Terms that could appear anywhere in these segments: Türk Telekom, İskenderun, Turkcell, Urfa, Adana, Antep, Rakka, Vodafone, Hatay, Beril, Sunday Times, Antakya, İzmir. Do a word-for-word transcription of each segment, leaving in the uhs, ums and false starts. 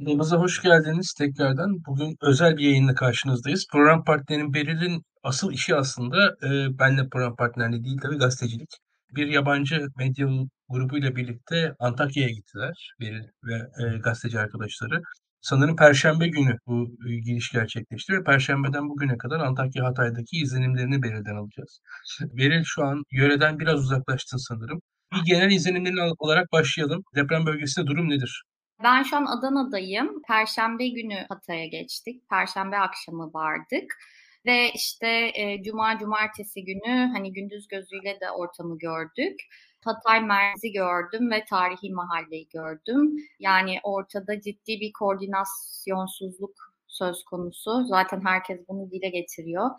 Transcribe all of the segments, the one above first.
Yayınımıza hoş geldiniz tekrardan. Bugün özel bir yayınla karşınızdayız. Program partnerim Beril'in asıl işi aslında e, benle program partnerliği değil tabii gazetecilik. Bir yabancı medya grubuyla birlikte Antakya'ya gittiler Beril ve e, gazeteci arkadaşları. Sanırım Perşembe günü bu e, giriş gerçekleşti ve Perşembeden bugüne kadar Antakya Hatay'daki izlenimlerini Beril'den alacağız. Beril şu an yöreden biraz uzaklaştın sanırım. Bir genel izlenimlerini olarak başlayalım. Deprem bölgesinde durum nedir? Ben şu an Adana'dayım. Perşembe günü Hatay'a geçtik. Perşembe akşamı vardık. Ve işte e, cuma, cumartesi günü hani gündüz gözüyle de ortamı gördük. Hatay merkezi gördüm ve tarihi mahalleyi gördüm. Yani ortada ciddi bir koordinasyonsuzluk söz konusu. Zaten herkes bunu dile getiriyor.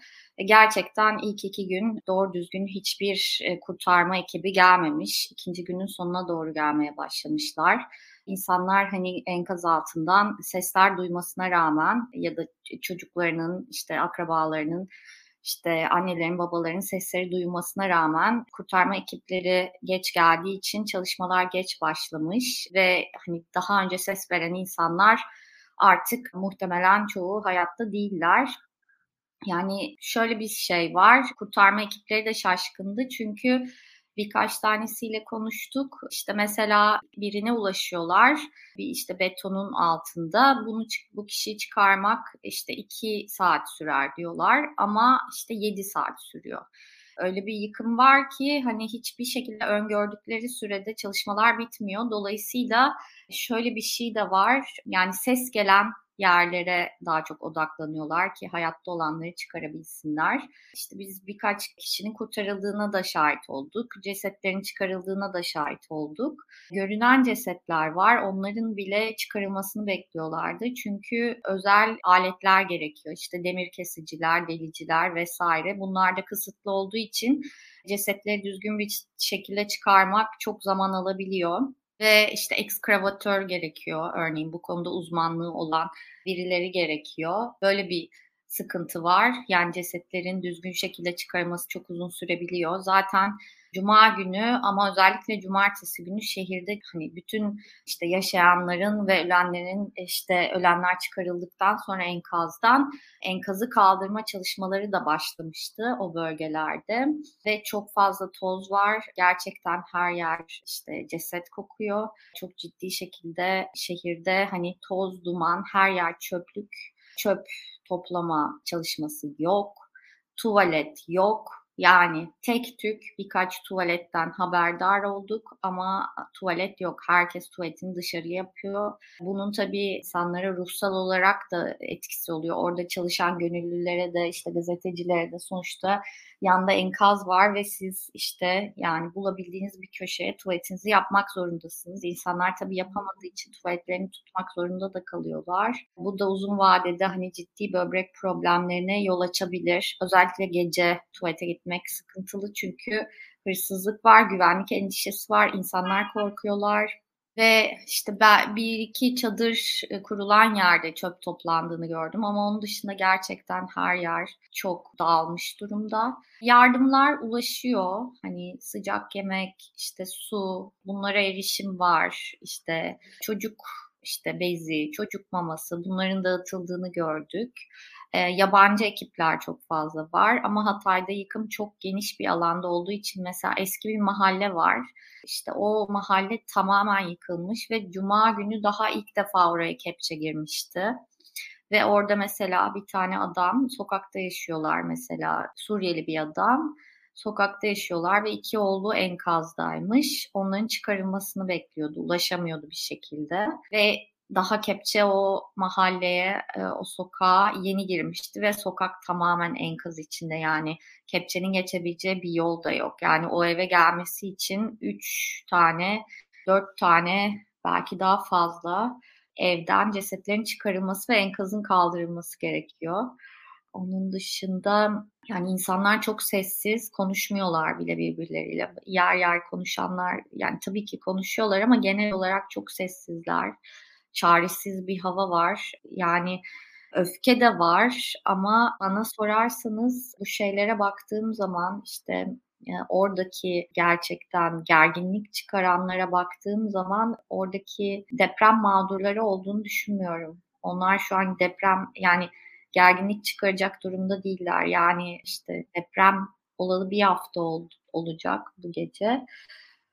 Gerçekten ilk iki gün doğru düzgün hiçbir kurtarma ekibi gelmemiş. İkinci günün sonuna doğru gelmeye başlamışlar. İnsanlar hani enkaz altından sesler duymasına rağmen ya da çocuklarının, işte akrabalarının, işte annelerin, babaların sesleri duyulmasına rağmen kurtarma ekipleri geç geldiği için çalışmalar geç başlamış ve hani daha önce ses veren insanlar artık muhtemelen çoğu hayatta değiller. Yani şöyle bir şey var, kurtarma ekipleri de şaşkındı çünkü birkaç tanesiyle konuştuk. İşte mesela birine ulaşıyorlar, bir işte betonun altında. Bunu bu kişiyi çıkarmak işte iki saat sürer diyorlar ama işte yedi saat sürüyor. Öyle bir yıkım var ki hani hiçbir şekilde öngördükleri sürede çalışmalar bitmiyor. Dolayısıyla şöyle bir şey de var. Yani ses gelen yerlere daha çok odaklanıyorlar ki hayatta olanları çıkarabilsinler. İşte biz birkaç kişinin kurtarıldığına da şahit olduk. Cesetlerin çıkarıldığına da şahit olduk. Görünen cesetler var. Onların bile çıkarılmasını bekliyorlardı. Çünkü özel aletler gerekiyor. İşte demir kesiciler, deliciler vesaire. Bunlar da kısıtlı olduğu için cesetleri düzgün bir şekilde çıkarmak çok zaman alabiliyor. Ve işte ekskavatör gerekiyor, örneğin bu konuda uzmanlığı olan birileri gerekiyor. Böyle bir sıkıntı var. Yani cesetlerin düzgün şekilde çıkarılması çok uzun sürebiliyor. Zaten cuma günü ama özellikle cumartesi günü şehirde hani bütün işte yaşayanların ve ölenlerin, işte ölenler çıkarıldıktan sonra enkazdan enkazı kaldırma çalışmaları da başlamıştı o bölgelerde ve çok fazla toz var. Gerçekten her yer işte ceset kokuyor. Çok ciddi şekilde şehirde hani toz, duman, her yer çöplük. Çöp toplama çalışması yok, tuvalet yok. Yani tek tük birkaç tuvaletten haberdar olduk ama tuvalet yok. Herkes tuvaletini dışarıya yapıyor. Bunun tabii insanlara ruhsal olarak da etkisi oluyor. Orada çalışan gönüllülere de işte gazetecilere de sonuçta yanda enkaz var ve siz işte yani bulabildiğiniz bir köşeye tuvaletinizi yapmak zorundasınız. İnsanlar tabii yapamadığı için tuvaletlerini tutmak zorunda da kalıyorlar. Bu da uzun vadede hani ciddi böbrek problemlerine yol açabilir. Özellikle gece tuvalete gitmek sıkıntılı çünkü hırsızlık var, güvenlik endişesi var, insanlar korkuyorlar ve işte bir iki çadır kurulan yerde çöp toplandığını gördüm ama onun dışında gerçekten her yer çok dağılmış durumda. Yardımlar ulaşıyor, hani sıcak yemek, işte su, bunlara erişim var, işte çocuk işte bezi, çocuk maması, bunların dağıtıldığını gördük. E, yabancı ekipler çok fazla var ama Hatay'da yıkım çok geniş bir alanda olduğu için mesela eski bir mahalle var. İşte o mahalle tamamen yıkılmış ve cuma günü daha ilk defa oraya kepçe girmişti. Ve orada mesela bir tane adam, sokakta yaşıyorlar mesela, Suriyeli bir adam. Sokakta yaşıyorlar ve iki oğlu enkazdaymış. Onların çıkarılmasını bekliyordu, ulaşamıyordu bir şekilde. Ve daha kepçe o mahalleye, o sokağa yeni girmişti ve sokak tamamen enkaz içinde. Yani kepçenin geçebileceği bir yol da yok. Yani o eve gelmesi için üç tane, dört tane belki daha fazla evden cesetlerin çıkarılması ve enkazın kaldırılması gerekiyor. Onun dışında yani insanlar çok sessiz, konuşmuyorlar bile birbirleriyle. Yer yer konuşanlar, yani tabii ki konuşuyorlar ama genel olarak çok sessizler. Çaresiz bir hava var. Yani öfke de var ama bana sorarsanız bu şeylere baktığım zaman işte oradaki gerçekten gerginlik çıkaranlara baktığım zaman oradaki deprem mağdurları olduğunu düşünmüyorum. Onlar şu an deprem, yani gerginlik çıkaracak durumda değiller. Yani işte deprem olalı bir hafta ol, olacak bu gece.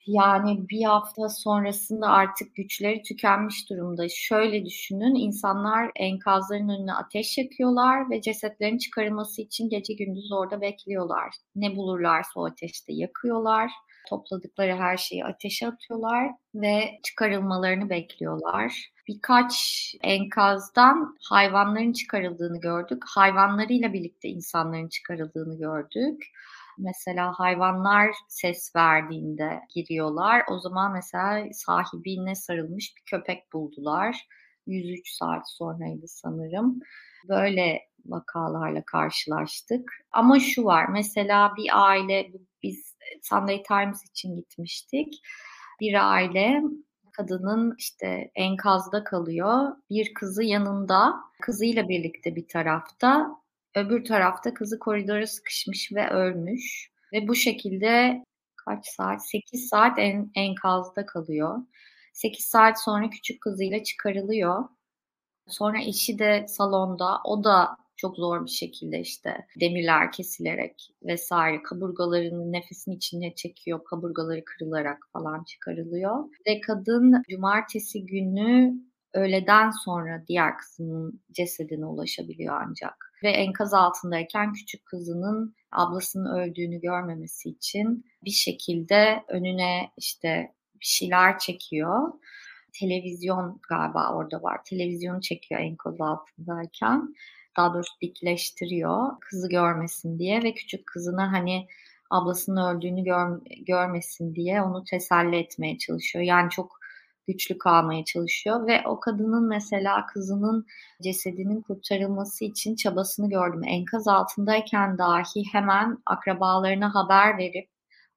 Yani bir hafta sonrasında artık güçleri tükenmiş durumda. Şöyle düşünün, insanlar enkazların önüne ateş yakıyorlar ve cesetlerin çıkarılması için gece gündüz orada bekliyorlar. Ne bulurlarsa o ateşte yakıyorlar. Topladıkları her şeyi ateşe atıyorlar ve çıkarılmalarını bekliyorlar. Birkaç enkazdan hayvanların çıkarıldığını gördük. Hayvanlarıyla birlikte insanların çıkarıldığını gördük. Mesela hayvanlar ses verdiğinde giriyorlar. O zaman mesela sahibine sarılmış bir köpek buldular. yüz üç saat sonraydı sanırım. Böyle vakalarla karşılaştık. Ama şu var, mesela bir aile, biz Sunday Times için gitmiştik. Bir aile, kadının işte enkazda kalıyor. Bir kızı yanında, kızıyla birlikte bir tarafta. Öbür tarafta kızı koridora sıkışmış ve ölmüş. Ve bu şekilde kaç saat? sekiz saat en, enkazda kalıyor. sekiz saat sonra küçük kızıyla çıkarılıyor. Sonra eşi de salonda. O da çok zor bir şekilde işte demirler kesilerek vesaire, kaburgalarını nefesin içine çekiyor. Kaburgaları kırılarak falan çıkarılıyor. Ve kadın cumartesi günü öğleden sonra diğer kızının cesedine ulaşabiliyor ancak. Ve enkaz altındayken küçük kızının ablasının öldüğünü görmemesi için bir şekilde önüne işte bir şeyler çekiyor. Televizyon galiba orada var. Televizyonu çekiyor enkaz altındayken. Daha doğrusu dikleştiriyor kızı görmesin diye ve küçük kızına hani ablasının öldüğünü gör, görmesin diye onu teselli etmeye çalışıyor. Yani çok güçlü kalmaya çalışıyor ve o kadının mesela kızının cesedinin kurtarılması için çabasını gördüm. Enkaz altındayken dahi hemen akrabalarına haber verip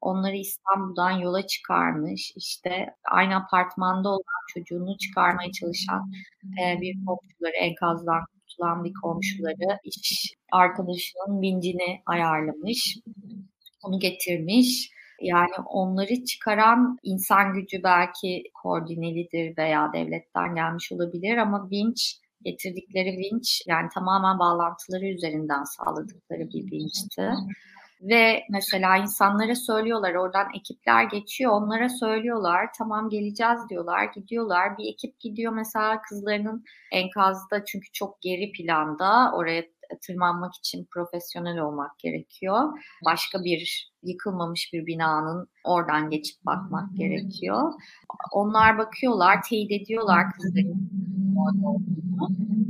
onları İstanbul'dan yola çıkarmış. İşte aynı apartmanda olan çocuğunu çıkarmaya çalışan bir komşuları, enkazdan kurtulan bir komşuları, iş arkadaşının vincini ayarlamış, onu getirmiş. Yani onları çıkaran insan gücü belki koordinelidir veya devletten gelmiş olabilir ama vinç, getirdikleri vinç, yani tamamen bağlantıları üzerinden sağladıkları bir vinçti. Ve mesela insanlara söylüyorlar, oradan ekipler geçiyor, onlara söylüyorlar, tamam geleceğiz diyorlar, gidiyorlar. Bir ekip gidiyor mesela kızlarının enkazda, çünkü çok geri planda, oraya tırmanmak için profesyonel olmak gerekiyor. Başka bir yıkılmamış bir binanın oradan geçip bakmak gerekiyor. Onlar bakıyorlar, teyit ediyorlar kızların.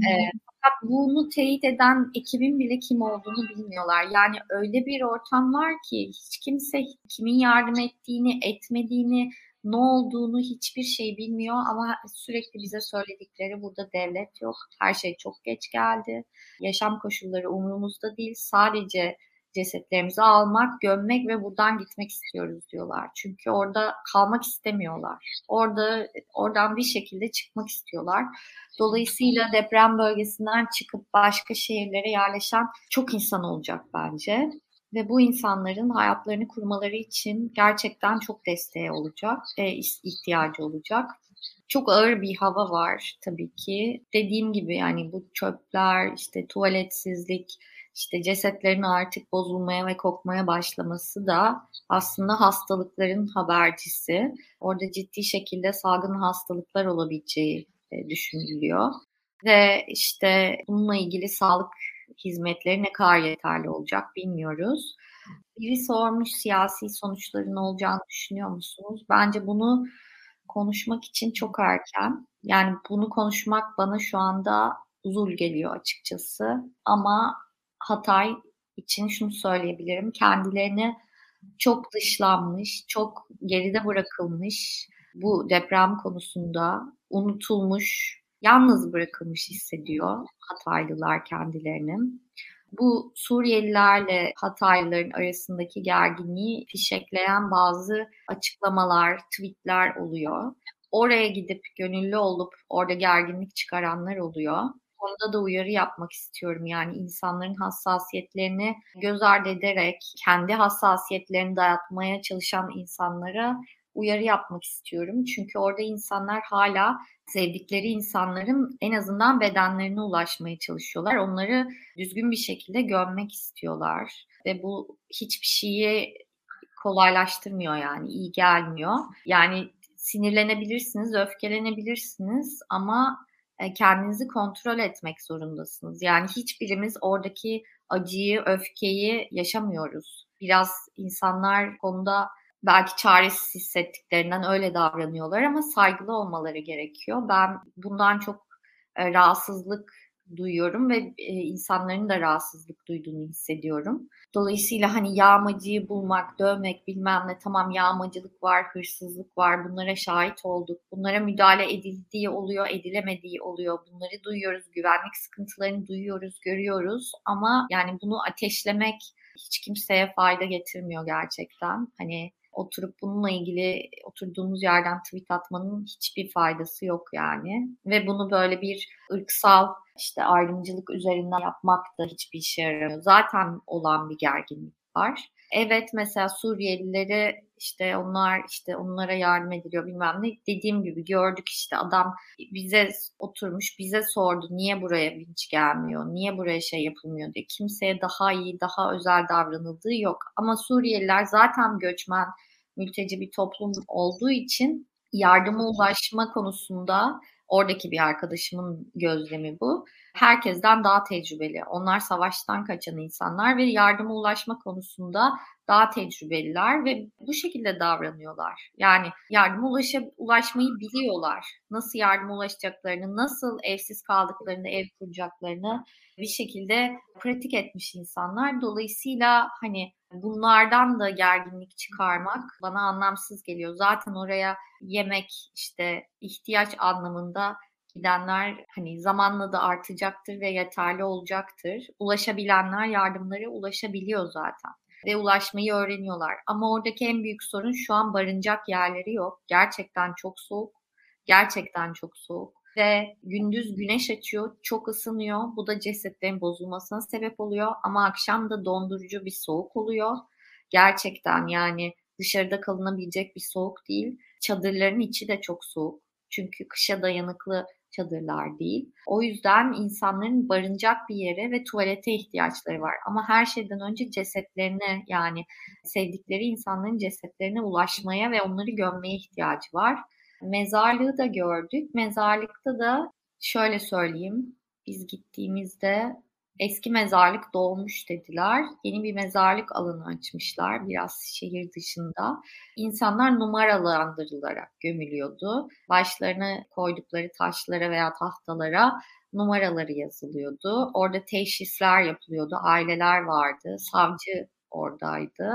Ee, fakat bunu teyit eden ekibin bile kim olduğunu bilmiyorlar. Yani öyle bir ortam var ki hiç kimse kimin yardım ettiğini, etmediğini, ne olduğunu, hiçbir şey bilmiyor ama sürekli bize söyledikleri burada devlet yok, her şey çok geç geldi, yaşam koşulları umurumuzda değil, sadece cesetlerimizi almak, gömmek ve buradan gitmek istiyoruz diyorlar. Çünkü orada kalmak istemiyorlar. Orada oradan bir şekilde çıkmak istiyorlar. Dolayısıyla deprem bölgesinden çıkıp başka şehirlere yerleşen çok insan olacak bence. Ve bu insanların hayatlarını kurmaları için gerçekten çok desteğe olacak, e, ihtiyacı olacak. Çok ağır bir hava var tabii ki. Dediğim gibi yani bu çöpler, işte tuvaletsizlik, işte cesetlerin artık bozulmaya ve kokmaya başlaması da aslında hastalıkların habercisi. Orada ciddi şekilde salgın hastalıklar olabileceği e, düşünülüyor. Ve işte bununla ilgili sağlık hizmetleri ne kadar yeterli olacak bilmiyoruz. Biri sormuş, siyasi sonuçların olacağını düşünüyor musunuz? Bence bunu konuşmak için çok erken. Yani bunu konuşmak bana şu anda uzun geliyor açıkçası. Ama Hatay için şunu söyleyebilirim. Kendilerini çok dışlanmış, çok geride bırakılmış, bu deprem konusunda unutulmuş, yalnız bırakılmış hissediyor Hataylılar kendilerini. Bu Suriyelilerle Hataylıların arasındaki gerginliği fişekleyen bazı açıklamalar, tweetler oluyor. Oraya gidip gönüllü olup orada gerginlik çıkaranlar oluyor. konuda da uyarı yapmak istiyorum. Yani insanların hassasiyetlerini göz ardı ederek kendi hassasiyetlerini dayatmaya çalışan insanlara uyarı yapmak istiyorum. Çünkü orada insanlar hala sevdikleri insanların en azından bedenlerine ulaşmaya çalışıyorlar. Onları düzgün bir şekilde gömmek istiyorlar ve bu hiçbir şeyi kolaylaştırmıyor yani, iyi gelmiyor. Yani sinirlenebilirsiniz, öfkelenebilirsiniz ama kendinizi kontrol etmek zorundasınız. Yani hiçbirimiz oradaki acıyı, öfkeyi yaşamıyoruz. Biraz insanlar konuda belki çaresiz hissettiklerinden öyle davranıyorlar ama saygılı olmaları gerekiyor. Ben bundan çok rahatsızlık duyuyorum ve insanların da rahatsızlık duyduğunu hissediyorum. Dolayısıyla hani yağmacıyı bulmak, dövmek, bilmem ne, tamam yağmacılık var, hırsızlık var, bunlara şahit olduk. Bunlara müdahale edildiği oluyor, edilemediği oluyor. Bunları duyuyoruz, güvenlik sıkıntılarını duyuyoruz, görüyoruz ama yani bunu ateşlemek hiç kimseye fayda getirmiyor gerçekten. Hani oturup bununla ilgili oturduğumuz yerden tweet atmanın hiçbir faydası yok yani. Ve bunu böyle bir ırksal işte ayrımcılık üzerinden yapmak da hiçbir işe yaramıyor. Zaten olan bir gerginlik var. Evet, mesela Suriyelilere işte onlar işte onlara yardım ediliyor bilmem ne. Dediğim gibi gördük işte, adam bize oturmuş bize sordu niye buraya vinç gelmiyor, niye buraya şey yapılmıyor diye. Kimseye daha iyi, daha özel davranıldığı yok. Ama Suriyeliler zaten göçmen, mülteci bir toplum olduğu için yardıma ulaşma konusunda oradaki bir arkadaşımın gözlemi bu. Herkesten daha tecrübeli. Onlar savaştan kaçan insanlar ve yardıma ulaşma konusunda daha tecrübeliler ve bu şekilde davranıyorlar. Yani yardıma ulaşa- ulaşmayı biliyorlar. Nasıl yardıma ulaşacaklarını, nasıl evsiz kaldıklarını, ev kuracaklarını bir şekilde pratik etmiş insanlar. Dolayısıyla hani bunlardan da gerginlik çıkarmak bana anlamsız geliyor. Zaten oraya yemek, işte ihtiyaç anlamında gidenler hani zamanla da artacaktır ve yeterli olacaktır. Ulaşabilenler yardımlara ulaşabiliyor zaten ve ulaşmayı öğreniyorlar. Ama oradaki en büyük sorun şu an barınacak yerleri yok. Gerçekten çok soğuk. Gerçekten çok soğuk. Ve gündüz güneş açıyor, çok ısınıyor. Bu da cesetlerin bozulmasına sebep oluyor. Ama akşam da dondurucu bir soğuk oluyor. Gerçekten yani dışarıda kalınabilecek bir soğuk değil. Çadırların içi de çok soğuk. Çünkü kışa dayanıklı çadırlar değil. O yüzden insanların barınacak bir yere ve tuvalete ihtiyaçları var. Ama her şeyden önce cesetlerine, yani sevdikleri insanların cesetlerine ulaşmaya ve onları gömmeye ihtiyacı var. Mezarlığı da gördük. Mezarlıkta da şöyle söyleyeyim. Biz gittiğimizde eski mezarlık dolmuş dediler. Yeni bir mezarlık alanı açmışlar biraz şehir dışında. İnsanlar numaralandırılarak gömülüyordu. Başlarına koydukları taşlara veya tahtalara numaraları yazılıyordu. Orada teşhisler yapılıyordu. Aileler vardı. Savcı oradaydı.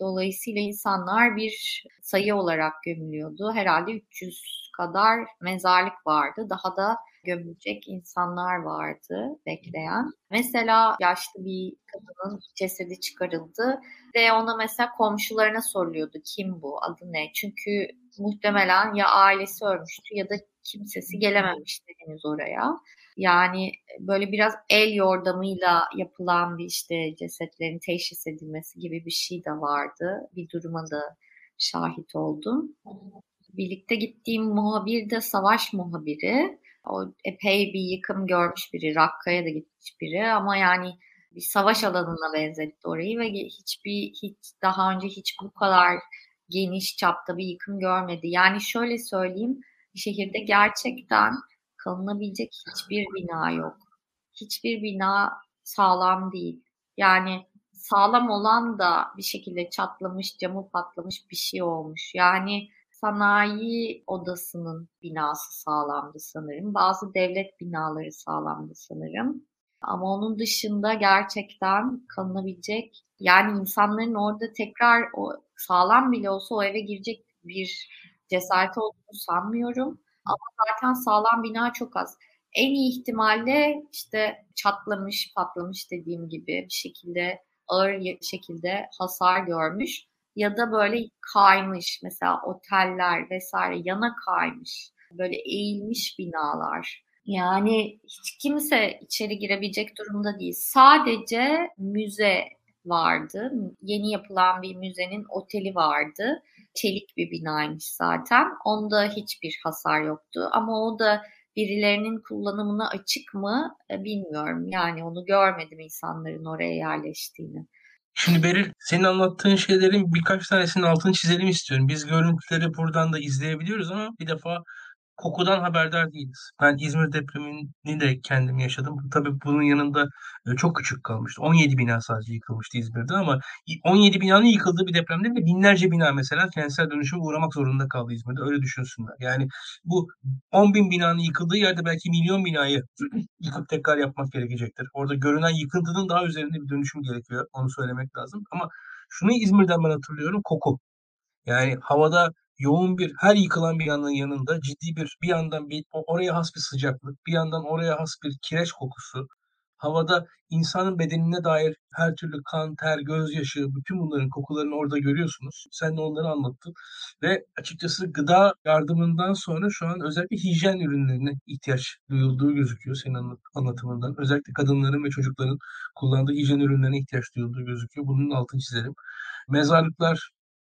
Dolayısıyla insanlar bir sayı olarak gömülüyordu. Herhalde üç yüz kadar mezarlık vardı. Daha da gömülecek insanlar vardı bekleyen. Mesela yaşlı bir kadının cesedi çıkarıldı ve ona mesela komşularına soruluyordu kim bu, adı ne? Çünkü muhtemelen ya ailesi ölmüştü ya da kimsesi gelememişti henüz oraya. Yani böyle biraz el yordamıyla yapılan bir işte cesetlerin teşhis edilmesi gibi bir şey de vardı. Bir duruma da şahit oldum. Birlikte gittiğim muhabir de savaş muhabiri. O epey bir yıkım görmüş biri, Rakka'ya da gitmiş biri ama yani bir savaş alanına benzetti orayı ve hiçbir hiç daha önce hiç bu kadar geniş çapta bir yıkım görmedi. Yani şöyle söyleyeyim, şehirde gerçekten kalınabilecek hiçbir bina yok. Hiçbir bina sağlam değil. Yani sağlam olan da bir şekilde çatlamış, camı patlamış bir şey olmuş. Yani sanayi odasının binası sağlamdı sanırım. Bazı devlet binaları sağlamdı sanırım. Ama onun dışında gerçekten kalınabilecek, yani insanların orada tekrar o sağlam bile olsa o eve girecek bir cesareti olduğunu sanmıyorum. Ama zaten sağlam bina çok az. En iyi ihtimalle işte çatlamış, patlamış dediğim gibi bir şekilde ağır bir şekilde hasar görmüş. Ya da böyle kaymış, mesela oteller vesaire yana kaymış, böyle eğilmiş binalar. Yani hiç kimse içeri girebilecek durumda değil. Sadece müze vardı. Yeni yapılan bir müzenin oteli vardı. Çelik bir binaymış zaten. Onda hiçbir hasar yoktu. Ama o da birilerinin kullanımına açık mı bilmiyorum. Yani onu görmedim insanların oraya yerleştiğini. Şimdi Beril, senin anlattığın şeylerin birkaç tanesinin altını çizelim istiyorum. Biz görüntüleri buradan da izleyebiliyoruz ama bir defa kokudan haberdar değiliz. Ben İzmir depremini de kendim yaşadım. Tabii bunun yanında çok küçük kalmıştı. on yedi bina sadece yıkılmıştı İzmir'de ama on yedi binanın yıkıldığı bir depremde bile binlerce bina mesela kentsel dönüşüme uğramak zorunda kaldı İzmir'de. Öyle düşünsünler. Yani bu on bin binanın yıkıldığı yerde belki milyon binayı yıkıp tekrar yapmak gerekecektir. Orada görünen yıkıntının daha üzerinde bir dönüşüm gerekiyor. Onu söylemek lazım. Ama şunu İzmir'den ben hatırlıyorum. Koku. Yani havada yoğun bir, her yıkılan binanın yanında ciddi bir, bir yandan bir, oraya has bir sıcaklık, bir yandan oraya has bir kireç kokusu, havada insanın bedenine dair her türlü kan, ter, gözyaşı, bütün bunların kokularını orada görüyorsunuz. Sen de onları anlattın. Ve açıkçası gıda yardımından sonra şu an özellikle hijyen ürünlerine ihtiyaç duyulduğu gözüküyor senin anlatımından. Özellikle kadınların ve çocukların kullandığı hijyen ürünlerine ihtiyaç duyulduğu gözüküyor. Bunun altını çizelim. Mezarlıklar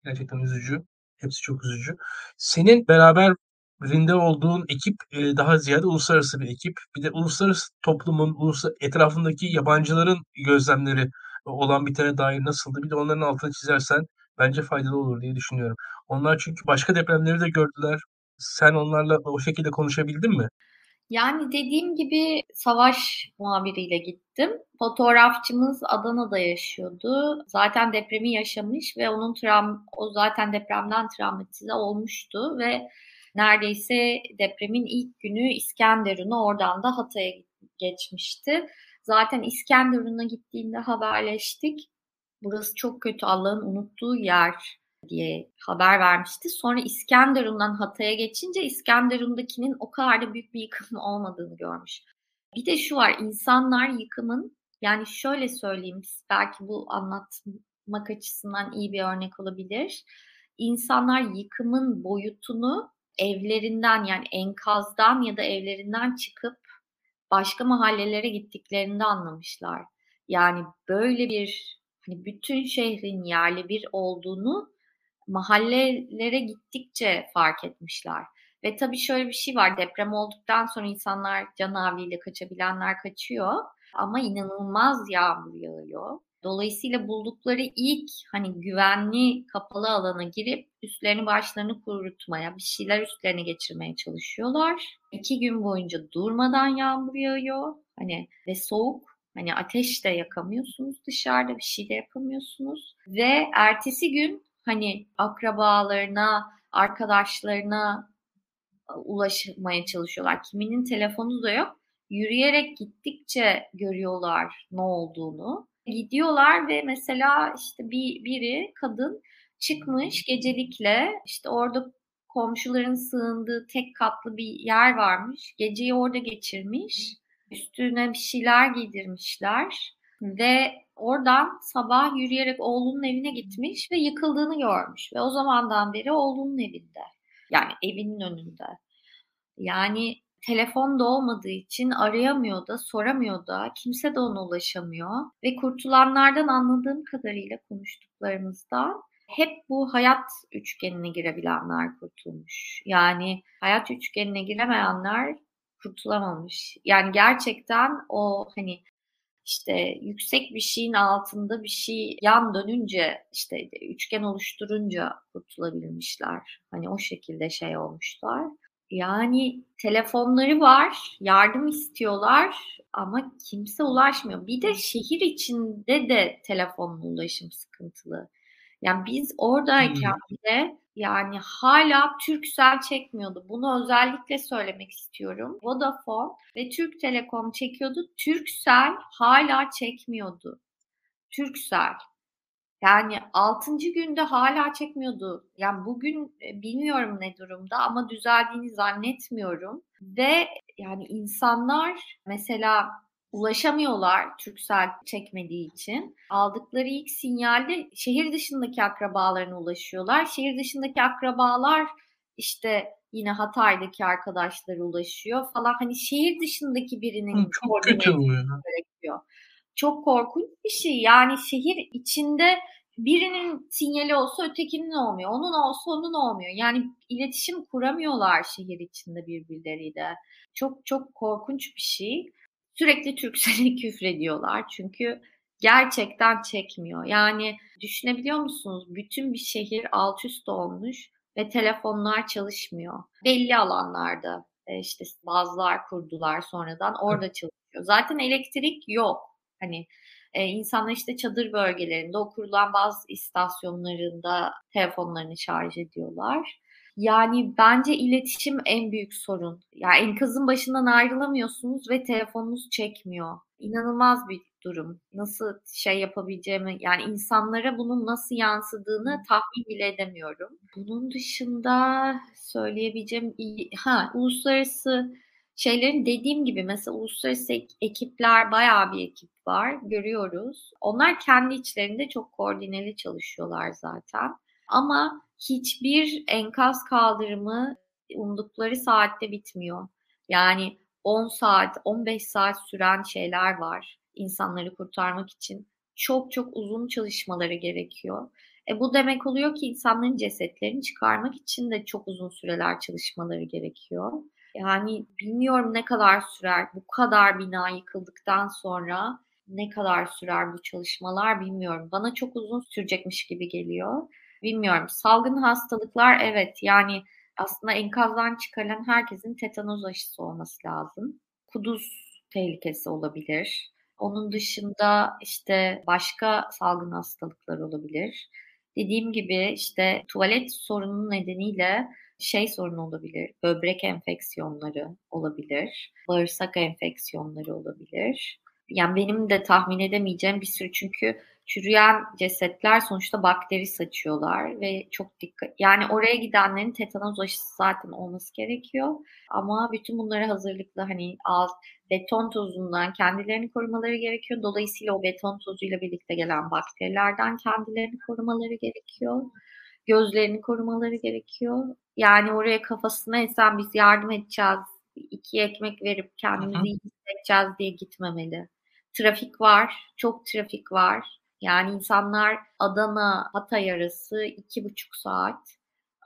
gerçekten üzücü. Hepsi çok üzücü. Senin beraberinde olduğun ekip daha ziyade uluslararası bir ekip. Bir de uluslararası toplumun, etrafındaki yabancıların gözlemleri olan bir tane dair nasıldı? Bir de onların altını çizersen bence faydalı olur diye düşünüyorum. Onlar çünkü başka depremleri de gördüler. Sen onlarla o şekilde konuşabildin mi? Yani dediğim gibi savaş muhabiriyle gittim. Fotoğrafçımız Adana'da yaşıyordu. Zaten depremi yaşamış ve onun travm, o zaten depremden travmatize olmuştu ve neredeyse depremin ilk günü İskenderun'a, oradan da Hatay'a geçmişti. Zaten İskenderun'a gittiğinde haberleştik. Burası çok kötü, Allah'ın unuttuğu yer diye haber vermişti. Sonra İskenderun'dan Hatay'a geçince İskenderun'dakinin o kadar da büyük bir yıkım olmadığını görmüş. Bir de şu var, insanlar yıkımın, yani şöyle söyleyeyim, belki bu anlatmak açısından iyi bir örnek olabilir. İnsanlar yıkımın boyutunu evlerinden, yani enkazdan ya da evlerinden çıkıp başka mahallelere gittiklerinde anlamışlar. Yani böyle bir, hani bütün şehrin yerli bir olduğunu mahallelere gittikçe fark etmişler. Ve tabii şöyle bir şey var. Deprem olduktan sonra insanlar canavliyle kaçabilenler kaçıyor. Ama inanılmaz yağmur yağıyor. Dolayısıyla buldukları ilk hani güvenli kapalı alana girip üstlerini başlarını kurutmaya, bir şeyler üstlerine geçirmeye çalışıyorlar. İki gün boyunca durmadan yağmur yağıyor. Hani ve soğuk. Hani ateş de yakamıyorsunuz dışarıda, bir şey de yapamıyorsunuz. Ve ertesi gün hani akrabalarına, arkadaşlarına ulaşmaya çalışıyorlar. Kiminin telefonu da yok. Yürüyerek gittikçe görüyorlar ne olduğunu. Gidiyorlar ve mesela işte bir biri kadın çıkmış gecelikle, işte orada komşuların sığındığı tek katlı bir yer varmış. Geceyi orada geçirmiş. Üstüne bir şeyler giydirmişler ve oradan sabah yürüyerek oğlunun evine gitmiş ve yıkıldığını görmüş. Ve o zamandan beri oğlunun evinde. Yani evinin önünde. Yani telefon da olmadığı için arayamıyor da, soramıyor da, kimse de ona ulaşamıyor. Ve kurtulanlardan anladığım kadarıyla konuştuklarımızda hep bu hayat üçgenine girebilenler kurtulmuş. Yani hayat üçgenine giremeyenler kurtulamamış. Yani gerçekten o hani İşte yüksek bir şeyin altında bir şey yan dönünce, işte üçgen oluşturunca kurtulabilmişler. Hani o şekilde şey olmuşlar. Yani telefonları var, yardım istiyorlar ama kimse ulaşmıyor. Bir de şehir içinde de telefonla ulaşım sıkıntılı. Yani biz oradayken bile yani hala Turkcell çekmiyordu. Bunu özellikle söylemek istiyorum. Vodafone ve Türk Telekom çekiyordu. Turkcell hala çekmiyordu. Turkcell. Yani altıncı günde hala çekmiyordu. Yani bugün bilmiyorum ne durumda ama düzeldiğini zannetmiyorum. Ve yani insanlar mesela ulaşamıyorlar Turkcell çekmediği için. Aldıkları ilk sinyalde şehir dışındaki akrabalarına ulaşıyorlar. Şehir dışındaki akrabalar işte yine Hatay'daki arkadaşlara ulaşıyor falan. Hani şehir dışındaki birinin çok kötü oluyor. Gerekiyor. Çok korkunç bir şey. Yani şehir içinde birinin sinyali olsa ötekinin olmuyor. Onun olsa onun olmuyor. Yani iletişim kuramıyorlar şehir içinde birbirleriyle. Çok çok korkunç bir şey. Sürekli Turkcell'e küfrediyorlar. Çünkü gerçekten çekmiyor. Yani düşünebiliyor musunuz? Bütün bir şehir alt üst olmuş ve telefonlar çalışmıyor. Belli alanlarda işte bazılar kurdular sonradan orada çalışıyor. Zaten elektrik yok. Hani e, insanlar işte çadır bölgelerinde o kurulan bazı istasyonlarında telefonlarını şarj ediyorlar. Yani bence iletişim en büyük sorun. Yani enkazın başından ayrılamıyorsunuz ve telefonunuz çekmiyor. İnanılmaz bir durum. Nasıl şey yapabileceğimi, yani insanlara bunun nasıl yansıdığını tahmin bile edemiyorum. Bunun dışında söyleyebileceğim ha uluslararası şeylerin dediğim gibi mesela uluslararası ekipler, bayağı bir ekip var, görüyoruz. Onlar kendi içlerinde çok koordineli çalışıyorlar zaten. Ama hiçbir enkaz kaldırımı umdukları saatte bitmiyor. Yani on saat, on beş saat süren şeyler var insanları kurtarmak için. Çok çok uzun çalışmaları gerekiyor. E bu demek oluyor ki insanların cesetlerini çıkarmak için de çok uzun süreler çalışmaları gerekiyor. Yani bilmiyorum ne kadar sürer, bu kadar bina yıkıldıktan sonra ne kadar sürer bu çalışmalar bilmiyorum. Bana çok uzun sürecekmiş gibi geliyor. Bilmiyorum. Salgın hastalıklar evet yani aslında enkazdan çıkarılan herkesin tetanoz aşısı olması lazım. Kuduz tehlikesi olabilir. Onun dışında işte başka salgın hastalıklar olabilir. Dediğim gibi işte tuvalet sorunu nedeniyle şey sorunu olabilir, böbrek enfeksiyonları olabilir, bağırsak enfeksiyonları olabilir. Yani benim de tahmin edemeyeceğim bir sürü çünkü çürüyen cesetler sonuçta bakteri saçıyorlar ve çok dikkat... Yani oraya gidenlerin tetanoz aşısı zaten olması gerekiyor. Ama bütün bunlara hazırlıklı hani az beton tozundan kendilerini korumaları gerekiyor. Dolayısıyla o beton tozuyla birlikte gelen bakterilerden kendilerini korumaları gerekiyor. Gözlerini korumaları gerekiyor. Yani oraya kafasına esen biz yardım edeceğiz, iki ekmek verip kendimizi iyi hissedeceğiz diye gitmemeli. Trafik var, çok trafik var. Yani insanlar Adana, Hatay arası iki buçuk saat,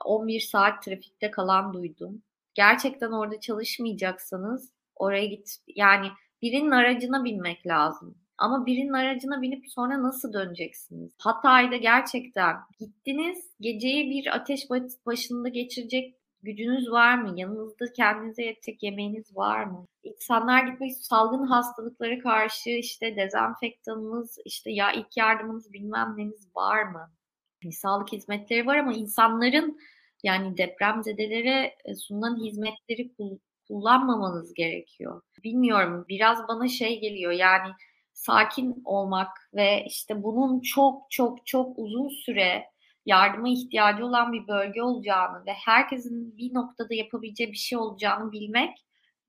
on bir saat trafikte kalan duydum. Gerçekten orada çalışmayacaksanız oraya git. Yani birinin aracına binmek lazım. Ama birinin aracına binip sonra nasıl döneceksiniz? Hatay'da gerçekten gittiniz, geceyi bir ateş başında geçirecek gücünüz var mı? Yanınızda kendinize yetecek yemeğiniz var mı? İnsanlar gitmek salgın hastalıklara karşı işte dezenfektanınız, işte ya ilk yardımınız bilmem neniz var mı? Yani sağlık hizmetleri var ama insanların yani depremzedelere sunulan hizmetleri kullanmamanız gerekiyor. Bilmiyorum, biraz bana şey geliyor yani sakin olmak ve işte bunun çok çok çok uzun süre yardıma ihtiyacı olan bir bölge olacağını ve herkesin bir noktada yapabileceği bir şey olacağını bilmek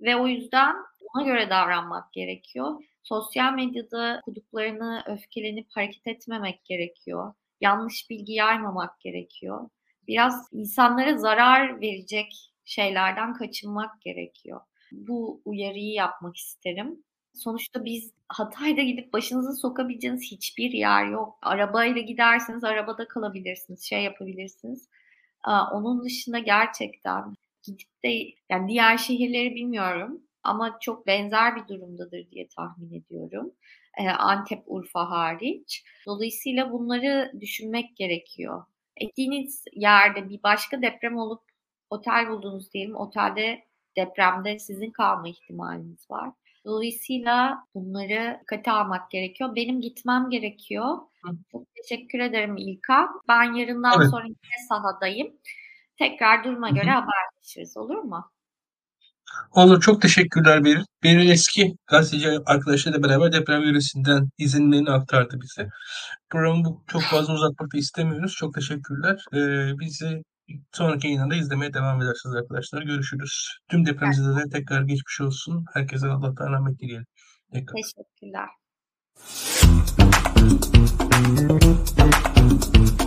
ve o yüzden ona göre davranmak gerekiyor. Sosyal medyada okuduklarını öfkelenip hareket etmemek gerekiyor. Yanlış bilgi yaymamak gerekiyor. Biraz insanlara zarar verecek şeylerden kaçınmak gerekiyor. Bu uyarıyı yapmak isterim. Sonuçta biz Hatay'da gidip başınızı sokabileceğiniz hiçbir yer yok. Arabayla giderseniz arabada kalabilirsiniz, şey yapabilirsiniz. Aa, onun dışında gerçekten gidip de yani diğer şehirleri bilmiyorum ama çok benzer bir durumdadır diye tahmin ediyorum. Ee, Antep, Urfa hariç. Dolayısıyla bunları düşünmek gerekiyor. Ettiğiniz yerde bir başka deprem olup otel buldunuz diyelim. Otelde depremde sizin kalma ihtimaliniz var. Dolayısıyla bunları dikkate almak gerekiyor. Benim gitmem gerekiyor. Hı. Çok teşekkür ederim İlkan. Ben yarından evet. sonra yine sahadayım. Tekrar duruma göre haberleşiriz. Olur mu? Olur. Çok teşekkürler Beril. Beril eski gazeteci arkadaşlarıyla beraber deprem yöresinden izlenimlerini aktardı bize. Programı çok fazla uzatmak da istemiyoruz. Çok teşekkürler. Ee, bizi sonraki yayınlarda izlemeye devam edersiniz arkadaşlar. Görüşürüz. Tüm depremzedelere evet. tekrar geçmiş olsun. Herkese Allah'tan rahmet dileyelim. Tekrar. Teşekkürler.